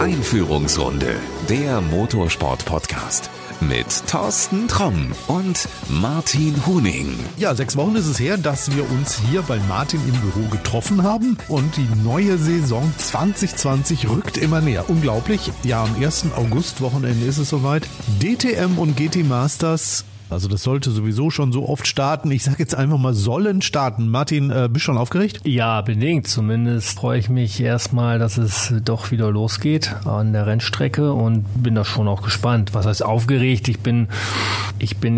Einführungsrunde, der Motorsport-Podcast mit Thorsten Tromm und Martin Huning. Ja, 6 Wochen ist es her, dass wir uns hier bei Martin im Büro getroffen haben und die neue Saison 2020 rückt immer näher. Unglaublich. Ja, am 1. August-Wochenende ist es soweit. DTM und GT Masters, also das sollte sowieso schon so oft starten. Ich sage jetzt einfach mal, sollen starten. Martin, bist du schon aufgeregt? Ja, bedingt. Zumindest freue ich mich erstmal, dass es doch wieder losgeht an der Rennstrecke und bin da schon auch gespannt. Was heißt aufgeregt? Ich bin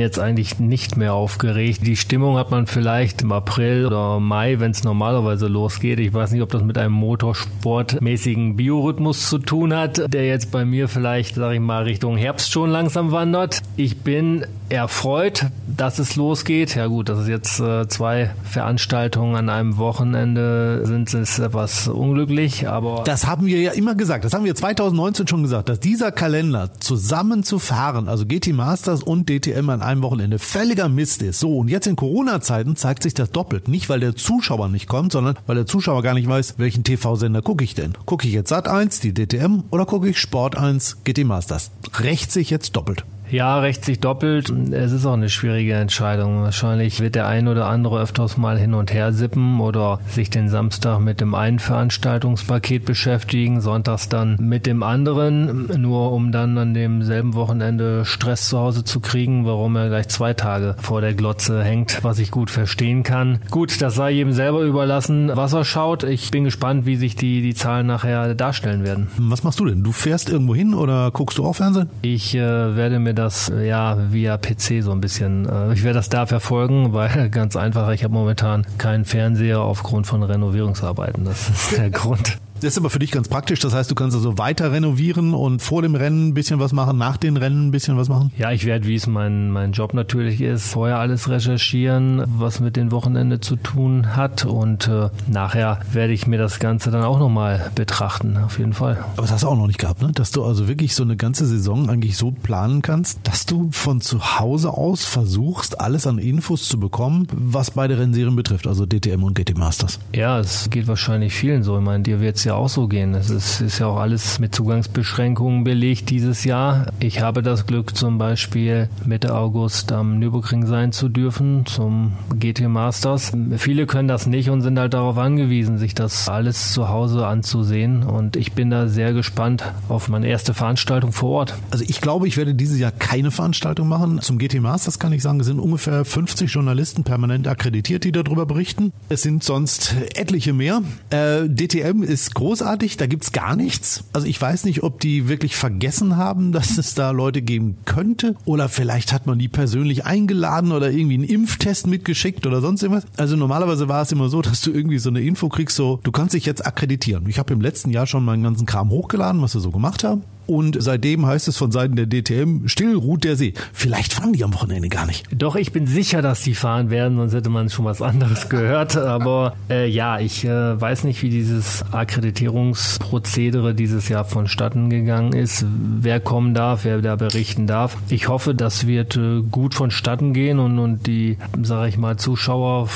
jetzt eigentlich nicht mehr aufgeregt. Die Stimmung hat man vielleicht im April oder Mai, wenn es normalerweise losgeht. Ich weiß nicht, ob das mit einem motorsportmäßigen Biorhythmus zu tun hat, der jetzt bei mir vielleicht, sage ich mal, Richtung Herbst schon langsam wandert. Ich bin erfreut, dass es losgeht. Ja gut, dass es jetzt 2 Veranstaltungen an einem Wochenende sind, ist etwas unglücklich, aber... Das haben wir ja immer gesagt, das haben wir 2019 schon gesagt, dass dieser Kalender zusammenzufahren, also GT Masters und DTM an einem Wochenende, völliger Mist ist. So, und jetzt in Corona-Zeiten zeigt sich das doppelt. Nicht, weil der Zuschauer nicht kommt, sondern weil der Zuschauer gar nicht weiß, welchen TV-Sender gucke ich denn? Gucke ich jetzt SAT1, die DTM, oder gucke ich Sport1, GT Masters? Rächt sich jetzt doppelt. Ja, rächt sich doppelt. Es ist auch eine schwierige Entscheidung. Wahrscheinlich wird der ein oder andere öfters mal hin und her sippen oder sich den Samstag mit dem einen Veranstaltungspaket beschäftigen, sonntags dann mit dem anderen, nur um dann an demselben Wochenende Stress zu Hause zu kriegen, warum er gleich 2 Tage vor der Glotze hängt, was ich gut verstehen kann. Gut, das sei jedem selber überlassen, was er schaut. Ich bin gespannt, wie sich die Zahlen nachher darstellen werden. Was machst du denn? Du fährst irgendwo hin oder guckst du auch Fernsehen? Ich werde mir das ja via PC so ein bisschen. Ich werde das da verfolgen, weil ganz einfach, ich habe momentan keinen Fernseher aufgrund von Renovierungsarbeiten. Das ist der Grund. Das ist aber für dich ganz praktisch, das heißt, du kannst also weiter renovieren und vor dem Rennen ein bisschen was machen, nach den Rennen ein bisschen was machen? Ja, ich werde, wie es mein Job natürlich ist, vorher alles recherchieren, was mit dem Wochenende zu tun hat, und nachher werde ich mir das Ganze dann auch nochmal betrachten, auf jeden Fall. Aber das hast du auch noch nicht gehabt, ne? Dass du also wirklich so eine ganze Saison eigentlich so planen kannst, dass du von zu Hause aus versuchst, alles an Infos zu bekommen, was beide Rennserien betrifft, also DTM und GT Masters. Ja, es geht wahrscheinlich vielen so. Ich meine, dir wird es ja auch so gehen. Es ist ja auch alles mit Zugangsbeschränkungen belegt dieses Jahr. Ich habe das Glück, zum Beispiel Mitte August am Nürburgring sein zu dürfen, zum GT Masters. Viele können das nicht und sind halt darauf angewiesen, sich das alles zu Hause anzusehen, und ich bin da sehr gespannt auf meine erste Veranstaltung vor Ort. Also ich glaube, ich werde dieses Jahr keine Veranstaltung machen. Zum GT Masters kann ich sagen, es sind ungefähr 50 Journalisten permanent akkreditiert, die darüber berichten. Es sind sonst etliche mehr. DTM ist großartig, da gibt's gar nichts. Also ich weiß nicht, ob die wirklich vergessen haben, dass es da Leute geben könnte, oder vielleicht hat man die persönlich eingeladen oder irgendwie einen Impftest mitgeschickt oder sonst irgendwas. Also normalerweise war es immer so, dass du irgendwie so eine Info kriegst, so, du kannst dich jetzt akkreditieren. Ich habe im letzten Jahr schon meinen ganzen Kram hochgeladen, was wir so gemacht haben. Und seitdem heißt es von Seiten der DTM, still ruht der See. Vielleicht fahren die am Wochenende gar nicht. Doch, ich bin sicher, dass die fahren werden, sonst hätte man schon was anderes gehört. Aber ja, ich weiß nicht, wie dieses Akkreditierungsprozedere dieses Jahr vonstatten gegangen ist. Wer kommen darf, wer da berichten darf. Ich hoffe, das wird gut vonstatten gehen und die, sage ich mal, Zuschauer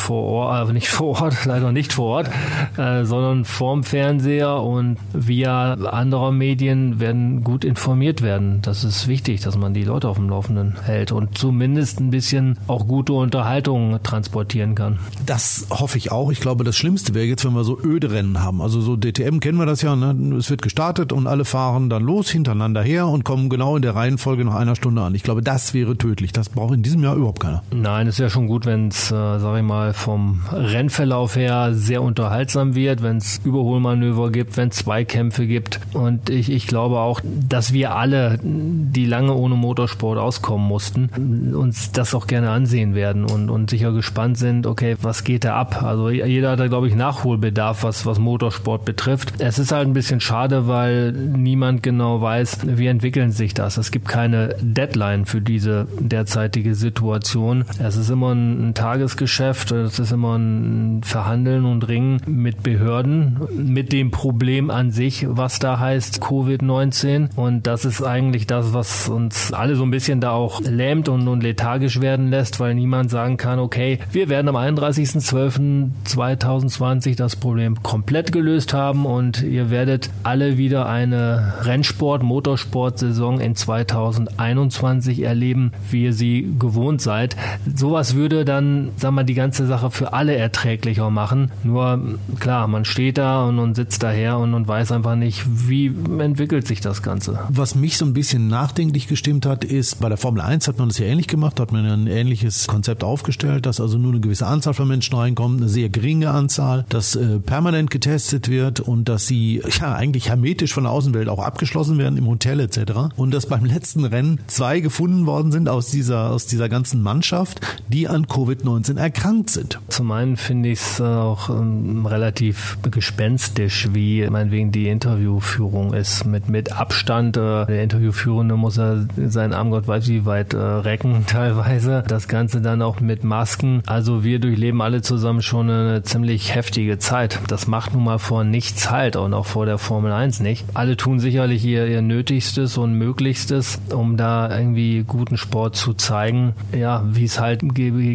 sondern vorm Fernseher und via anderer Medien werden gut informiert werden. Das ist wichtig, dass man die Leute auf dem Laufenden hält und zumindest ein bisschen auch gute Unterhaltung transportieren kann. Das hoffe ich auch. Ich glaube, das Schlimmste wäre jetzt, wenn wir so öde Rennen haben. Also so DTM kennen wir das ja, ne? Es wird gestartet und alle fahren dann los, hintereinander her und kommen genau in der Reihenfolge nach einer Stunde an. Ich glaube, das wäre tödlich. Das braucht in diesem Jahr überhaupt keiner. Nein, es wäre schon gut, wenn es, sage ich mal, vom Rennverlauf her sehr unterhaltsam wird, wenn es Überholmanöver gibt, wenn es Zweikämpfe gibt, und ich glaube auch, dass wir alle, die lange ohne Motorsport auskommen mussten, uns das auch gerne ansehen werden und sicher gespannt sind, okay, was geht da ab? Also jeder hat da, glaube ich, Nachholbedarf, was Motorsport betrifft. Es ist halt ein bisschen schade, weil niemand genau weiß, wie entwickeln sich das. Es gibt keine Deadline für diese derzeitige Situation. Es ist immer ein Tagesgeschäft, es ist immer ein Verhandeln und Ringen mit Behörden, mit dem Problem an sich, was da heißt Covid-19. Italien. Und das ist eigentlich das, was uns alle so ein bisschen da auch lähmt und lethargisch werden lässt, weil niemand sagen kann, okay, wir werden am 31.12.2020 das Problem komplett gelöst haben und ihr werdet alle wieder eine Rennsport-Motorsport-Saison in 2021 erleben, wie ihr sie gewohnt seid. Sowas würde dann, sagen wir mal, die ganze Sache für alle erträglicher machen. Nur, klar, man steht da und sitzt daher und weiß einfach nicht, wie entwickelt sich das Ganze. Was mich so ein bisschen nachdenklich gestimmt hat, ist, bei der Formel 1 hat man das ja ähnlich gemacht, hat man ein ähnliches Konzept aufgestellt, dass also nur eine gewisse Anzahl von Menschen reinkommt, eine sehr geringe Anzahl, dass permanent getestet wird und dass sie ja eigentlich hermetisch von der Außenwelt auch abgeschlossen werden, im Hotel etc. Und dass beim letzten Rennen 2 gefunden worden sind aus dieser ganzen Mannschaft, die an Covid-19 erkrankt sind. Zum einen finde ich es auch relativ gespenstisch, wie meinetwegen die Interviewführung ist. Mit Abstand, der Interviewführende muss ja seinen Arm Gott weiß wie weit recken teilweise. Das Ganze dann auch mit Masken. Also wir durchleben alle zusammen schon eine ziemlich heftige Zeit. Das macht nun mal vor nichts halt und auch vor der Formel 1 nicht. Alle tun sicherlich ihr Nötigstes und Möglichstes, um da irgendwie guten Sport zu zeigen. Ja, wie es halt gegeben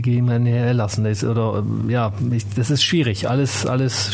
herlassen ist. Oder ja, das ist schwierig. Alles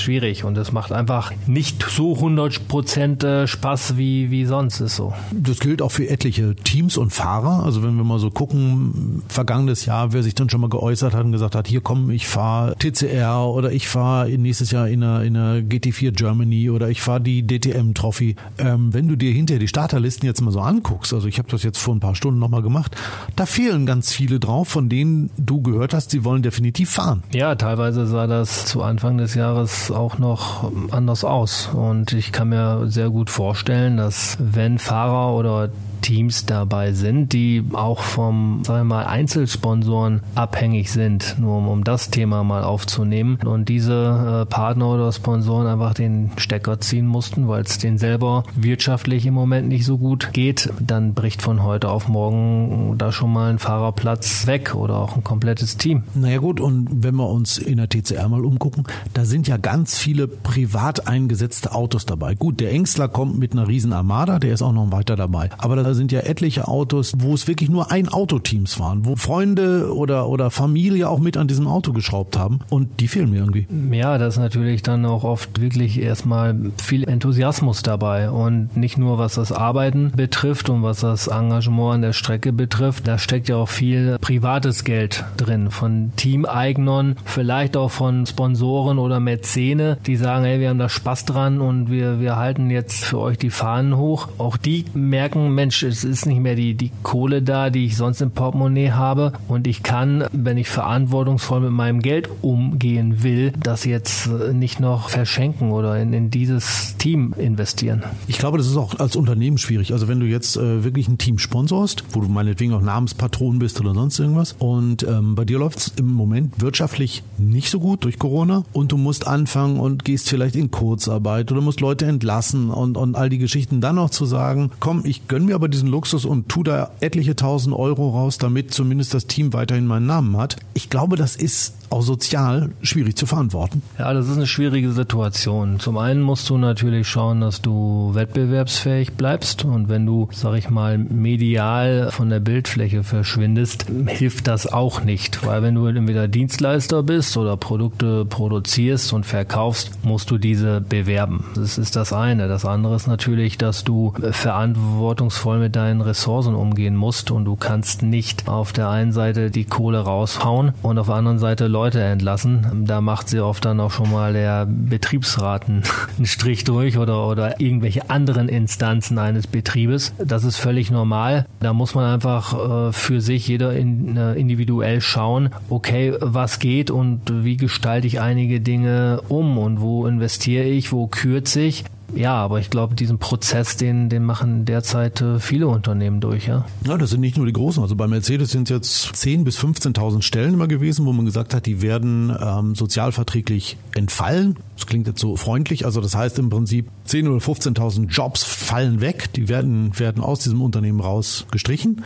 schwierig und das macht einfach nicht so 100% Spaß wie sonst ist so. Das gilt auch für etliche Teams und Fahrer. Also wenn wir mal so gucken, vergangenes Jahr, wer sich dann schon mal geäußert hat und gesagt hat, hier komm, ich fahre TCR oder ich fahre nächstes Jahr in einer GT4 Germany oder ich fahre die DTM-Trophy. Wenn du dir hinterher die Starterlisten jetzt mal so anguckst, also ich habe das jetzt vor ein paar Stunden nochmal gemacht, da fehlen ganz viele drauf, von denen du gehört hast, sie wollen definitiv fahren. Ja, teilweise sah das zu Anfang des Jahres auch noch anders aus und ich kann mir sehr gut vorstellen, dass wenn Fahrer oder Teams dabei sind, die auch vom, sagen wir mal, Einzelsponsoren abhängig sind, nur um das Thema mal aufzunehmen und diese Partner oder Sponsoren einfach den Stecker ziehen mussten, weil es denen selber wirtschaftlich im Moment nicht so gut geht, dann bricht von heute auf morgen da schon mal ein Fahrerplatz weg oder auch ein komplettes Team. Naja gut, und wenn wir uns in der TCR mal umgucken, da sind ja ganz viele privat eingesetzte Autos dabei. Gut, der Engsler kommt mit einer riesen Armada, der ist auch noch weiter dabei, aber da sind ja etliche Autos, wo es wirklich nur ein Autoteams waren, wo Freunde oder Familie auch mit an diesem Auto geschraubt haben und die fehlen mir irgendwie. Ja, da ist natürlich dann auch oft wirklich erstmal viel Enthusiasmus dabei und nicht nur was das Arbeiten betrifft und was das Engagement an der Strecke betrifft, da steckt ja auch viel privates Geld drin von Teameignern, vielleicht auch von Sponsoren oder Mäzene, die sagen, hey, wir haben da Spaß dran und wir halten jetzt für euch die Fahnen hoch. Auch die merken, Mensch, es ist nicht mehr die Kohle da, die ich sonst im Portemonnaie habe und ich kann, wenn ich verantwortungsvoll mit meinem Geld umgehen will, das jetzt nicht noch verschenken oder in dieses Team investieren. Ich glaube, das ist auch als Unternehmen schwierig. Also wenn du jetzt wirklich ein Team sponsorst, wo du meinetwegen auch Namenspatron bist oder sonst irgendwas und bei dir läuft es im Moment wirtschaftlich nicht so gut durch Corona und du musst anfangen und gehst vielleicht in Kurzarbeit oder musst Leute entlassen und all die Geschichten, dann noch zu sagen, komm, ich gönne mir aber diesen Luxus und tu da etliche 1000 Euro raus, damit zumindest das Team weiterhin meinen Namen hat. Ich glaube, das ist auch sozial schwierig zu verantworten. Ja, das ist eine schwierige Situation. Zum einen musst du natürlich schauen, dass du wettbewerbsfähig bleibst und wenn du, sag ich mal, medial von der Bildfläche verschwindest, hilft das auch nicht, weil wenn du entweder Dienstleister bist oder Produkte produzierst und verkaufst, musst du diese bewerben. Das ist das eine. Das andere ist natürlich, dass du verantwortungsvoll mit deinen Ressourcen umgehen musst und du kannst nicht auf der einen Seite die Kohle raushauen und auf der anderen Seite Leute entlassen. Da macht sie oft dann auch schon mal der Betriebsrat einen Strich durch oder irgendwelche anderen Instanzen eines Betriebes. Das ist völlig normal. Da muss man einfach für sich jeder individuell schauen, okay, was geht und wie gestalte ich einige Dinge um und wo investiere ich, wo kürze ich. Ja, aber ich glaube, diesen Prozess, den machen derzeit viele Unternehmen durch, ja? Ja, das sind nicht nur die Großen. Also bei Mercedes sind es jetzt 10.000 bis 15.000 Stellen immer gewesen, wo man gesagt hat, die werden sozialverträglich entfallen. Das klingt jetzt so freundlich, also das heißt im Prinzip 10.000 oder 15.000 Jobs fallen weg, die werden aus diesem Unternehmen rausgestrichen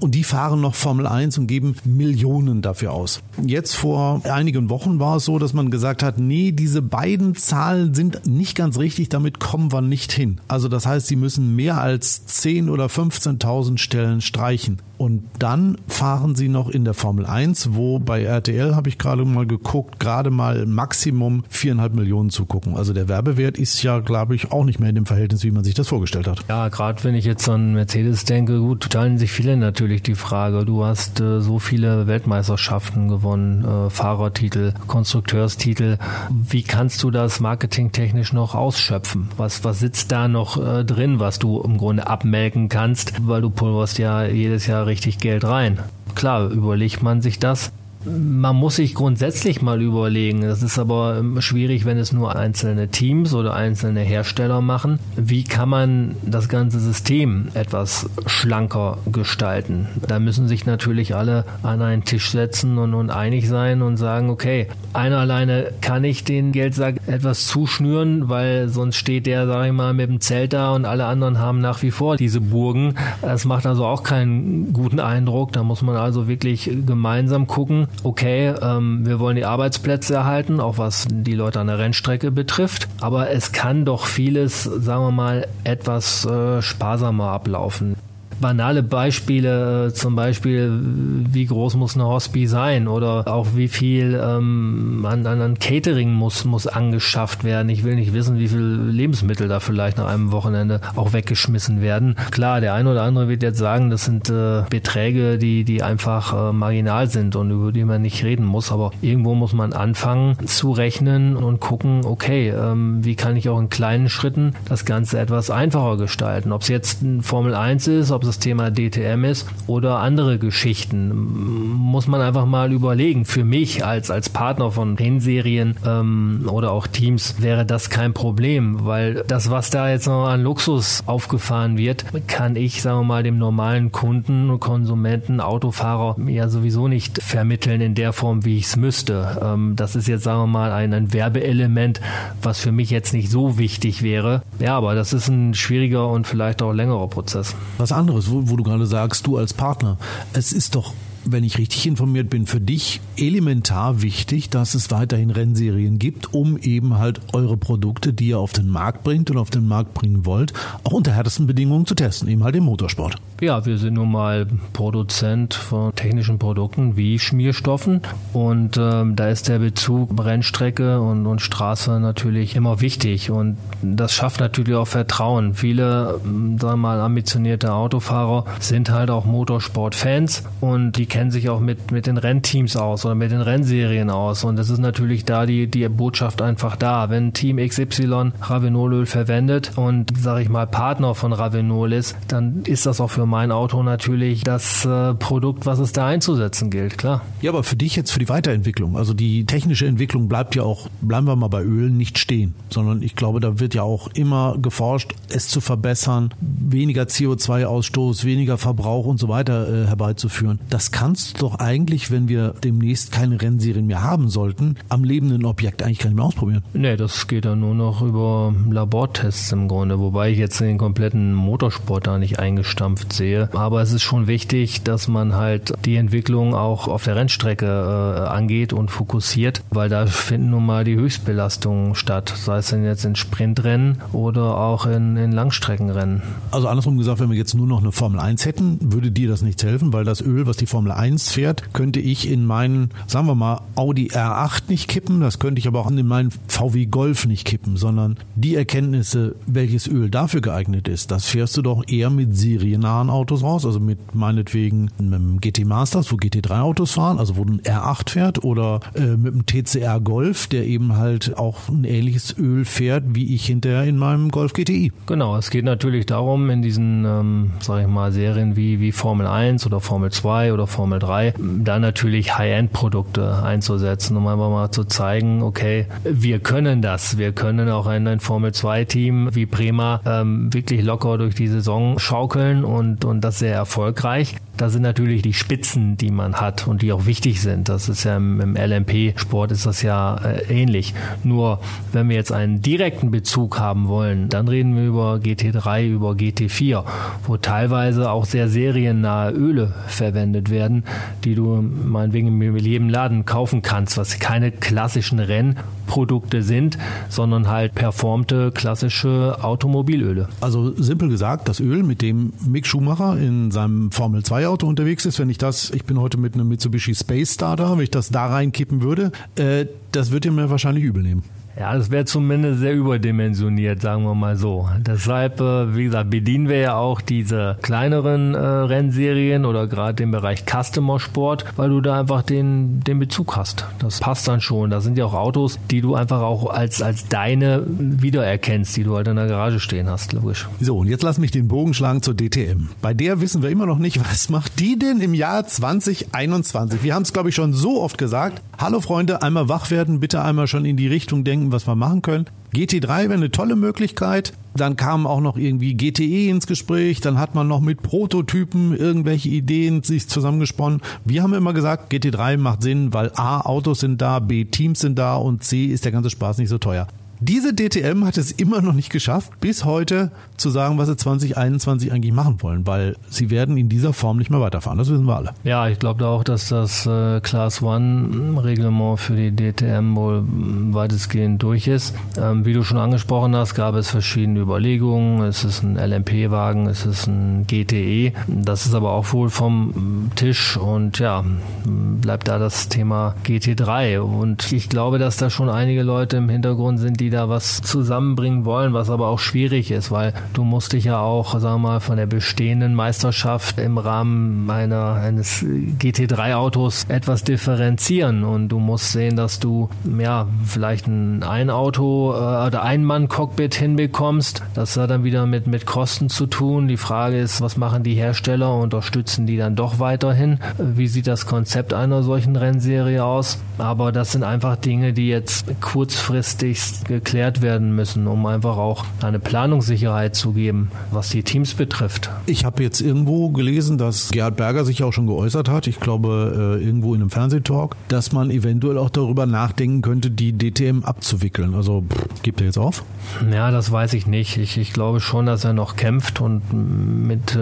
und die fahren noch Formel 1 und geben Millionen dafür aus. Jetzt vor einigen Wochen war es so, dass man gesagt hat, nee, diese beiden Zahlen sind nicht ganz richtig, damit kommen wir nicht hin. Also das heißt, sie müssen mehr als 10.000 oder 15.000 Stellen streichen. Und dann fahren sie noch in der Formel 1, wo bei RTL, habe ich gerade mal geguckt, gerade mal Maximum 4,5 Millionen zugucken. Also der Werbewert ist ja, glaube ich, auch nicht mehr in dem Verhältnis, wie man sich das vorgestellt hat. Ja, gerade wenn ich jetzt an Mercedes denke, gut, teilen sich viele natürlich die Frage. Du hast so viele Weltmeisterschaften gewonnen, Fahrertitel, Konstrukteurstitel. Wie kannst du das marketingtechnisch noch ausschöpfen? Was sitzt da noch drin, was du im Grunde abmelken kannst, weil du pulverst ja jedes Jahr richtig Geld rein. Klar, überlegt man sich das. Man muss sich grundsätzlich mal überlegen, das ist aber schwierig, wenn es nur einzelne Teams oder einzelne Hersteller machen. Wie kann man das ganze System etwas schlanker gestalten? Da müssen sich natürlich alle an einen Tisch setzen und einig sein und sagen, okay, einer alleine kann ich den Geldsack etwas zuschnüren, weil sonst steht der, sag ich mal, mit dem Zelt da und alle anderen haben nach wie vor diese Burgen. Das macht also auch keinen guten Eindruck. Da muss man also wirklich gemeinsam gucken, okay, wir wollen die Arbeitsplätze erhalten, auch was die Leute an der Rennstrecke betrifft, aber es kann doch vieles, sagen wir mal, etwas sparsamer ablaufen. Banale Beispiele, zum Beispiel, wie groß muss eine Hospi sein oder auch wie viel an Catering muss angeschafft werden. Ich will nicht wissen, wie viel Lebensmittel da vielleicht nach einem Wochenende auch weggeschmissen werden. Klar, der eine oder andere wird jetzt sagen, das sind Beträge, die einfach marginal sind und über die man nicht reden muss, aber irgendwo muss man anfangen zu rechnen und gucken, okay, wie kann ich auch in kleinen Schritten das Ganze etwas einfacher gestalten. Ob es jetzt Formel 1 ist, ob das Thema DTM ist oder andere Geschichten. Muss man einfach mal überlegen. Für mich als Partner von Rennserien oder auch Teams wäre das kein Problem, weil das, was da jetzt noch an Luxus aufgefahren wird, kann ich, sagen wir mal, dem normalen Kunden, Konsumenten, Autofahrer ja sowieso nicht vermitteln in der Form, wie ich es müsste. Das ist jetzt, sagen wir mal, ein Werbeelement, was für mich jetzt nicht so wichtig wäre. Ja, aber das ist ein schwieriger und vielleicht auch längerer Prozess. Was anderes, wo du gerade sagst, du als Partner. Es ist doch, wenn ich richtig informiert bin, für dich elementar wichtig, dass es weiterhin Rennserien gibt, um eben halt eure Produkte, die ihr auf den Markt bringt und auf den Markt bringen wollt, auch unter härtesten Bedingungen zu testen, eben halt im Motorsport. Ja, wir sind nun mal Produzent von technischen Produkten wie Schmierstoffen und da ist der Bezug Rennstrecke und Straße natürlich immer wichtig und das schafft natürlich auch Vertrauen. Viele, sagen wir mal, ambitionierte Autofahrer sind halt auch Motorsportfans und die kennen sich auch mit den Rennteams aus oder mit den Rennserien aus. Und das ist natürlich da die Botschaft einfach da. Wenn Team XY Ravenolöl verwendet und, sage ich mal, Partner von Ravenol ist, dann ist das auch für mein Auto natürlich das Produkt, was es da einzusetzen gilt, klar. Ja, aber für dich jetzt, für die Weiterentwicklung, also die technische Entwicklung bleibt ja auch, bleiben wir mal bei Ölen, nicht stehen. Sondern ich glaube, da wird ja auch immer geforscht, es zu verbessern, weniger CO2-Ausstoß, weniger Verbrauch und so weiter herbeizuführen. Das kannst du doch eigentlich, wenn wir demnächst keine Rennserien mehr haben sollten, am lebenden Objekt eigentlich gar nicht mehr ausprobieren. Nee, das geht dann nur noch über Labortests im Grunde, wobei ich jetzt den kompletten Motorsport da nicht eingestampft sehe. Aber es ist schon wichtig, dass man halt die Entwicklung auch auf der Rennstrecke angeht und fokussiert, weil da finden nun mal die Höchstbelastungen statt, sei es denn jetzt in Sprintrennen oder auch in Langstreckenrennen. Also andersrum gesagt, wenn wir jetzt nur noch eine Formel 1 hätten, würde dir das nichts helfen, weil das Öl, was die Formel 1 fährt, könnte ich in meinen, sagen wir mal, Audi R8 nicht kippen, das könnte ich aber auch in meinen VW Golf nicht kippen, sondern die Erkenntnisse, welches Öl dafür geeignet ist, das fährst du doch eher mit seriennahen Autos raus, also mit meinetwegen einem GT Masters, wo GT3 Autos fahren, also wo ein R8 fährt oder mit einem TCR Golf, der eben halt auch ein ähnliches Öl fährt, wie ich hinterher in meinem Golf GTI. Genau, es geht natürlich darum, in diesen, sag ich mal, Serien wie Formel 1 oder Formel 2 oder Formel 3, da natürlich High-End-Produkte einzusetzen, um einfach mal zu zeigen, okay, wir können das. Wir können auch ein Formel-2-Team wie Prema wirklich locker durch die Saison schaukeln und das sehr erfolgreich. Da sind natürlich die Spitzen, die man hat und die auch wichtig sind. Das ist ja im LMP-Sport ist das ja ähnlich. Nur wenn wir jetzt einen direkten Bezug haben wollen, dann reden wir über GT3, über GT4, wo teilweise auch sehr seriennahe Öle verwendet werden, die du meinetwegen in jedem Laden kaufen kannst, was keine klassischen Rennprodukte sind, sondern halt performte klassische Automobilöle. Also simpel gesagt, das Öl, mit dem Mick Schumacher in seinem Formel 2 Auto unterwegs ist, wenn ich das, ich bin heute mit einem Mitsubishi Space Star da, wenn ich das da reinkippen würde, das wird ihr mir wahrscheinlich übel nehmen. Ja, das wäre zumindest sehr überdimensioniert, sagen wir mal so. Deshalb, wie gesagt, bedienen wir ja auch diese kleineren Rennserien oder gerade den Bereich Customer Sport, weil du da einfach den Bezug hast. Das passt dann schon. Da sind ja auch Autos, die du einfach auch als deine wiedererkennst, die du halt in der Garage stehen hast, logisch. So, und jetzt lass mich den Bogen schlagen zur DTM. Bei der wissen wir immer noch nicht, was macht die denn im Jahr 2021? Wir haben es, glaube ich, schon so oft gesagt. Hallo Freunde, einmal wach werden, bitte einmal schon in die Richtung denken, was wir machen können. GT3 wäre eine tolle Möglichkeit. Dann kam auch noch irgendwie GTE ins Gespräch. Dann hat man noch mit Prototypen irgendwelche Ideen sich zusammengesponnen. Wir haben immer gesagt, GT3 macht Sinn, weil A, Autos sind da, B, Teams sind da und C, ist der ganze Spaß nicht so teuer. Diese DTM hat es immer noch nicht geschafft, bis heute zu sagen, was sie 2021 eigentlich machen wollen, weil sie werden in dieser Form nicht mehr weiterfahren, das wissen wir alle. Ja, ich glaube da auch, dass das Class-One-Reglement für die DTM wohl weitestgehend durch ist. Wie du schon angesprochen hast, gab es verschiedene Überlegungen. Es ist ein LMP-Wagen, es ist ein GTE. Das ist aber auch wohl vom Tisch und ja, bleibt da das Thema GT3. Und ich glaube, dass da schon einige Leute im Hintergrund sind, die da was zusammenbringen wollen, was aber auch schwierig ist, weil du musst dich ja auch, sagen wir mal, von der bestehenden Meisterschaft im Rahmen eines GT3-Autos etwas differenzieren und du musst sehen, dass du ja vielleicht ein Auto oder Ein-Mann-Cockpit hinbekommst. Das hat dann wieder mit Kosten zu tun. Die Frage ist, was machen die Hersteller? Unterstützen die dann doch weiterhin? Wie sieht das Konzept einer solchen Rennserie aus? Aber das sind einfach Dinge, die jetzt kurzfristig geklärt werden müssen, um einfach auch eine Planungssicherheit zu geben, was die Teams betrifft. Ich habe jetzt irgendwo gelesen, dass Gerhard Berger sich auch schon geäußert hat, ich glaube irgendwo in einem Fernsehtalk, dass man eventuell auch darüber nachdenken könnte, die DTM abzuwickeln. Also gibt er jetzt auf? Ja, das weiß ich nicht. Ich glaube schon, dass er noch kämpft und mit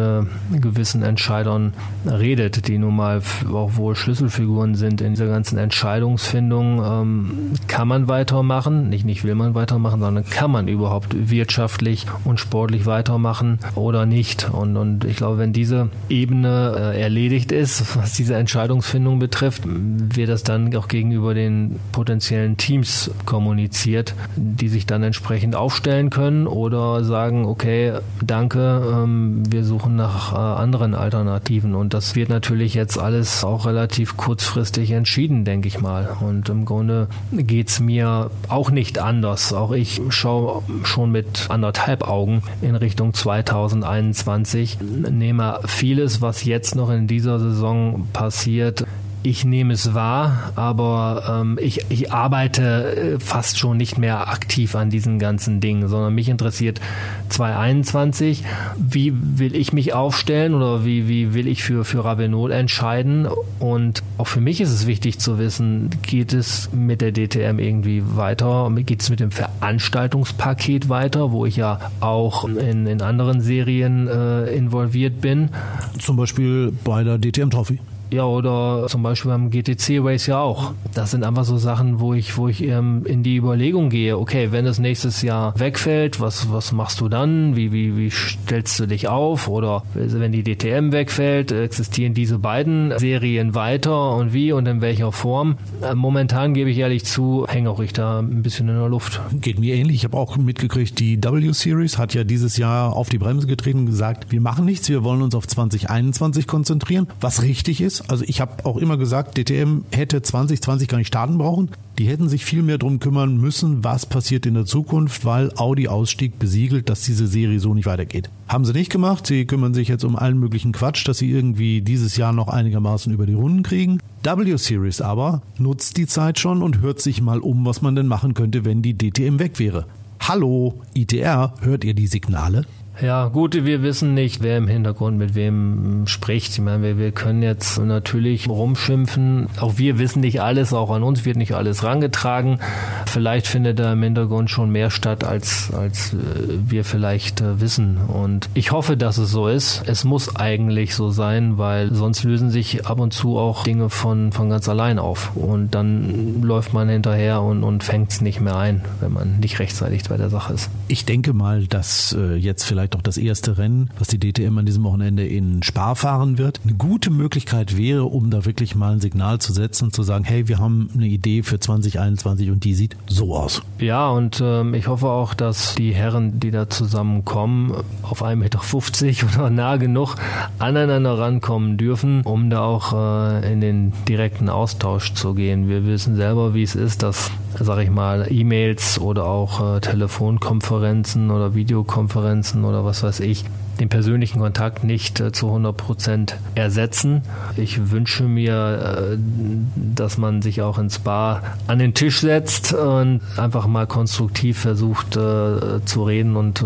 gewissen Entscheidern redet, die nun mal auch wohl Schlüsselfiguren sind in dieser ganzen Entscheidungsfindung. Kann man weitermachen? Nicht will man weitermachen, sondern kann man überhaupt wirtschaftlich und sportlich weitermachen oder nicht. Und ich glaube, wenn diese Ebene erledigt ist, was diese Entscheidungsfindung betrifft, wird das dann auch gegenüber den potenziellen Teams kommuniziert, die sich dann entsprechend aufstellen können oder sagen, okay, danke, wir suchen nach anderen Alternativen. Und das wird natürlich jetzt alles auch relativ kurzfristig entschieden, denke ich mal. Und im Grunde geht es mir auch nicht anders. Auch ich schaue schon mit 1,5 Augen in Richtung 2021, nehme vieles, was jetzt noch in dieser Saison passiert. Ich nehme es wahr, aber ich arbeite fast schon nicht mehr aktiv an diesen ganzen Dingen, sondern mich interessiert 2021, wie will ich mich aufstellen oder wie will ich für Ravenol entscheiden? Und auch für mich ist es wichtig zu wissen, geht es mit der DTM irgendwie weiter? Geht es mit dem Veranstaltungspaket weiter, wo ich ja auch in anderen Serien involviert bin? Zum Beispiel bei der DTM-Trophy. Ja, oder zum Beispiel beim GTC-Race ja auch. Das sind einfach so Sachen, wo ich in die Überlegung gehe, okay, wenn das nächstes Jahr wegfällt, was machst du dann? Wie stellst du dich auf? Oder wenn die DTM wegfällt, existieren diese beiden Serien weiter und wie und in welcher Form? Momentan, gebe ich ehrlich zu, hänge ich da ein bisschen in der Luft. Geht mir ähnlich. Ich habe auch mitgekriegt, die W-Series hat ja dieses Jahr auf die Bremse getreten und gesagt, wir machen nichts, wir wollen uns auf 2021 konzentrieren, was richtig ist. Also ich habe auch immer gesagt, DTM hätte 2020 gar nicht starten brauchen. Die hätten sich viel mehr drum kümmern müssen, was passiert in der Zukunft, weil Audi Ausstieg besiegelt, dass diese Serie so nicht weitergeht. Haben sie nicht gemacht. Sie kümmern sich jetzt um allen möglichen Quatsch, dass sie irgendwie dieses Jahr noch einigermaßen über die Runden kriegen. W-Series aber nutzt die Zeit schon und hört sich mal um, was man denn machen könnte, wenn die DTM weg wäre. Hallo, ITR, hört ihr die Signale? Ja, gut, wir wissen nicht, wer im Hintergrund mit wem spricht. Ich meine, wir können jetzt natürlich rumschimpfen. Auch wir wissen nicht alles, auch an uns wird nicht alles rangetragen. Vielleicht findet da im Hintergrund schon mehr statt, als wir vielleicht wissen. Und ich hoffe, dass es so ist. Es muss eigentlich so sein, weil sonst lösen sich ab und zu auch Dinge von ganz allein auf. Und dann läuft man hinterher und fängt es nicht mehr ein, wenn man nicht rechtzeitig bei der Sache ist. Ich denke mal, dass jetzt vielleicht doch das erste Rennen, was die DTM an diesem Wochenende in Spa fahren wird, eine gute Möglichkeit wäre, um da wirklich mal ein Signal zu setzen und zu sagen, hey, wir haben eine Idee für 2021 und die sieht so aus. Ja, und ich hoffe auch, dass die Herren, die da zusammenkommen, auf 1,50 Meter oder nah genug aneinander rankommen dürfen, um da auch in den direkten Austausch zu gehen. Wir wissen selber, wie es ist, dass, sag ich mal, E-Mails oder auch Telefonkonferenzen oder Videokonferenzen oder was weiß ich, den persönlichen Kontakt nicht zu 100% ersetzen. Ich wünsche mir, dass man sich auch in Spa an den Tisch setzt und einfach mal konstruktiv versucht zu reden und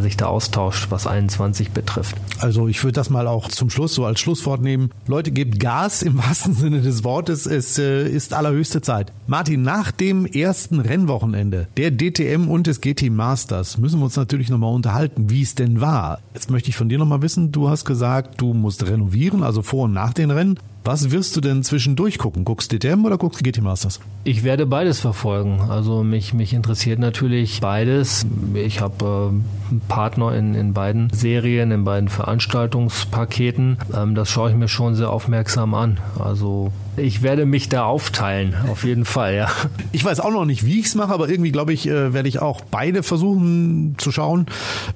sich da austauscht, was 21 betrifft. Also ich würde das mal auch zum Schluss so als Schlusswort nehmen. Leute, gebt Gas im wahrsten Sinne des Wortes. Es ist allerhöchste Zeit. Martin, nach dem ersten Rennwochenende der DTM und des GT Masters müssen wir uns natürlich nochmal unterhalten, wie es denn war. Jetzt möchte ich von dir nochmal wissen, du hast gesagt, du musst renovieren, also vor und nach den Rennen. Was wirst du denn zwischendurch gucken? Guckst du DTM oder guckst du GT Masters? Ich werde beides verfolgen. Also mich interessiert natürlich beides. Ich habe Partner in beiden Serien, in beiden Veranstaltungspaketen. Das schaue ich mir schon sehr aufmerksam an. Also ich werde mich da aufteilen, auf jeden Fall, ja. Ich weiß auch noch nicht, wie ich es mache, aber irgendwie, glaube ich, werde ich auch beide versuchen zu schauen.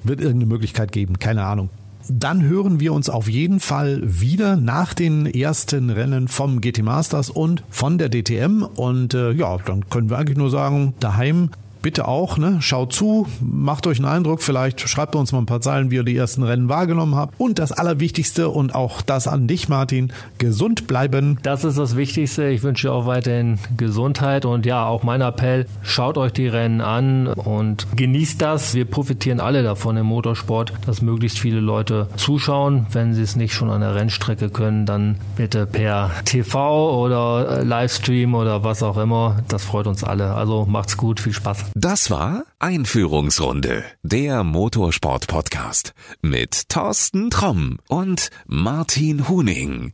Wird irgendeine Möglichkeit geben, keine Ahnung. Dann hören wir uns auf jeden Fall wieder nach den ersten Rennen vom GT Masters und von der DTM. Und dann können wir eigentlich nur sagen, daheim bitte auch, ne? Schaut zu, macht euch einen Eindruck, vielleicht schreibt uns mal ein paar Zeilen, wie ihr die ersten Rennen wahrgenommen habt. Und das Allerwichtigste und auch das an dich, Martin, gesund bleiben. Das ist das Wichtigste. Ich wünsche auch weiterhin Gesundheit und ja, auch mein Appell, schaut euch die Rennen an und genießt das. Wir profitieren alle davon im Motorsport, dass möglichst viele Leute zuschauen. Wenn sie es nicht schon an der Rennstrecke können, dann bitte per TV oder Livestream oder was auch immer. Das freut uns alle. Also macht's gut, viel Spaß. Das war Einführungsrunde, der Motorsport-Podcast mit Thorsten Tromm und Martin Huning.